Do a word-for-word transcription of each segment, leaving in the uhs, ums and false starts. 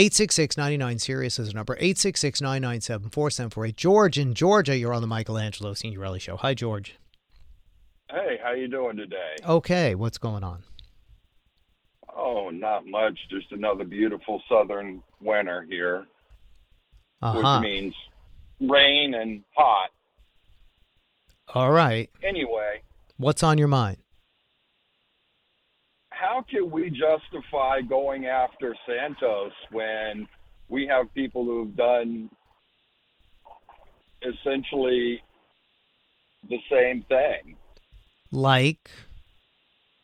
eight six six, nine nine, SERIOUS is the number. eight six six, nine nine seven, four seven four eight. George in Georgia, you're on the Michelangelo Signorile Show. Hi, George. Hey, how you doing today? Okay, what's going on? Oh, not much. Just another beautiful southern winter here, uh-huh. which means rain and hot. All right. Anyway. What's on your mind? How can we justify going after Santos when we have people who've done essentially the same thing? Like?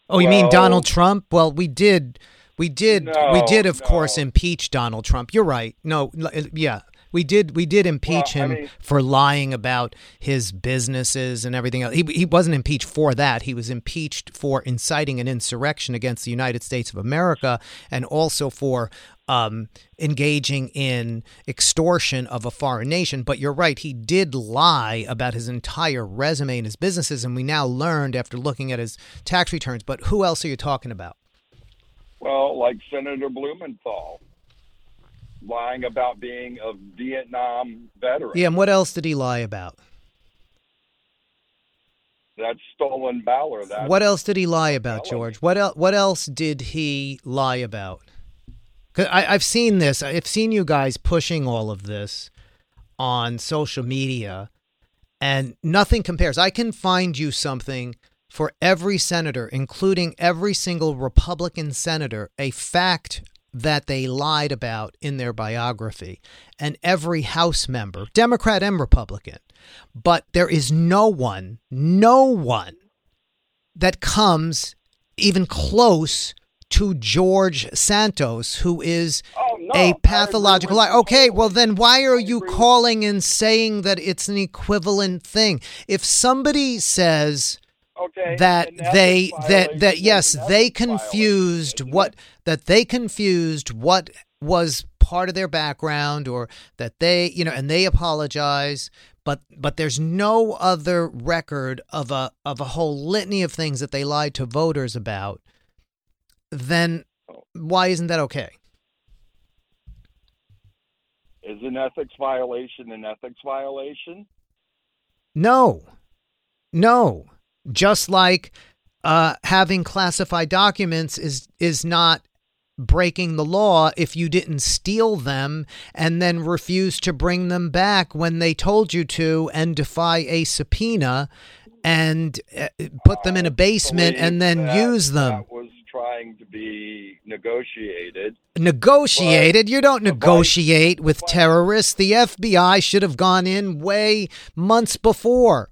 Oh, you well, mean Donald Trump? Well, we did, we did, no, we did, of no. course, impeach Donald Trump. You're right. No, yeah. We did. We did impeach well, him I mean, for lying about his businesses and everything else. He he wasn't impeached for that. He was impeached for inciting an insurrection against the United States of America, and also for um, engaging in extortion of a foreign nation. But you're right. He did lie about his entire resume and his businesses, and we now learned after looking at his tax returns. But who else are you talking about? Well, like Senator Blumenthal. Lying about being a Vietnam veteran. Yeah, and what else did he lie about? That's stolen valor. That what else did he lie about, valor. George? What el- What else did he lie about? 'Cause I, I've seen this. I've seen you guys pushing all of this on social media, and nothing compares. I can find you something for every senator, including every single Republican senator, a fact that they lied about in their biography, and every House member, Democrat and Republican. But there is no one, no one that comes even close to George Santos, who is oh, no, a pathological liar. Okay, well then why are you calling and saying that it's an equivalent thing? If somebody says... Okay, that they that that yes they confused what that they confused what was part of their background, or that they you know and they apologize, but but there's no other record of a of a whole litany of things that they lied to voters about, then why isn't that okay? Is an ethics violation an ethics violation? No. No. Just like uh, having classified documents is is not breaking the law if you didn't steal them and then refuse to bring them back when they told you to, and defy a subpoena and uh, put them in a basement and then that, use them. That was trying to be negotiated. Negotiated? But you don't negotiate with terrorists. The F B I should have gone in way months before.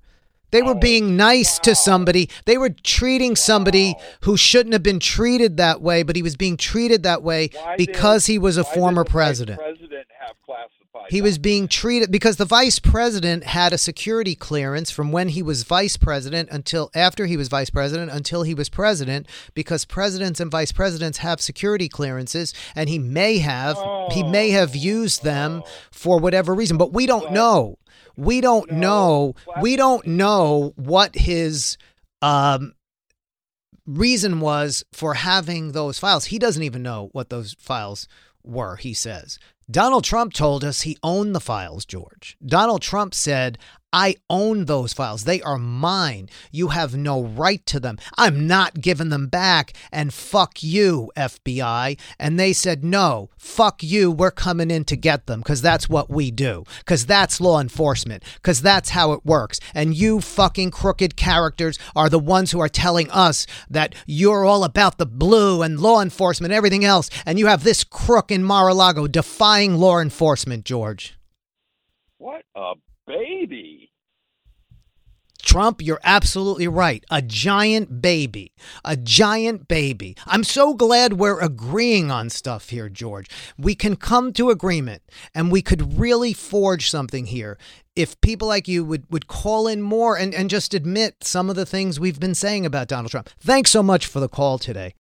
They were being nice wow. to somebody. They were treating somebody wow. who shouldn't have been treated that way, but he was being treated that way why because did, he was a former president. president have classified he documents? was being treated because the vice president had a security clearance from when he was vice president until after he was vice president until he was president, because presidents and vice presidents have security clearances, and he may have oh. he may have used them oh. for whatever reason, but we don't so, know. We don't no. know. We don't know what his um, reason was for having those files. He doesn't even know what those files were, he says. Donald Trump told us he owned the files, George. Donald Trump said, I own those files. They are mine. You have no right to them. I'm not giving them back. And fuck you, F B I. And they said, no, fuck you. We're coming in to get them, because that's what we do, because that's law enforcement, because that's how it works. And you fucking crooked characters are the ones who are telling us that you're all about the blue and law enforcement and everything else. And you have this crook in Mar-a-Lago defying law enforcement, George. What a baby. Trump, you're absolutely right. A giant baby. A giant baby. I'm so glad we're agreeing on stuff here, George. We can come to agreement, and we could really forge something here if people like you would, would call in more and, and just admit some of the things we've been saying about Donald Trump. Thanks so much for the call today.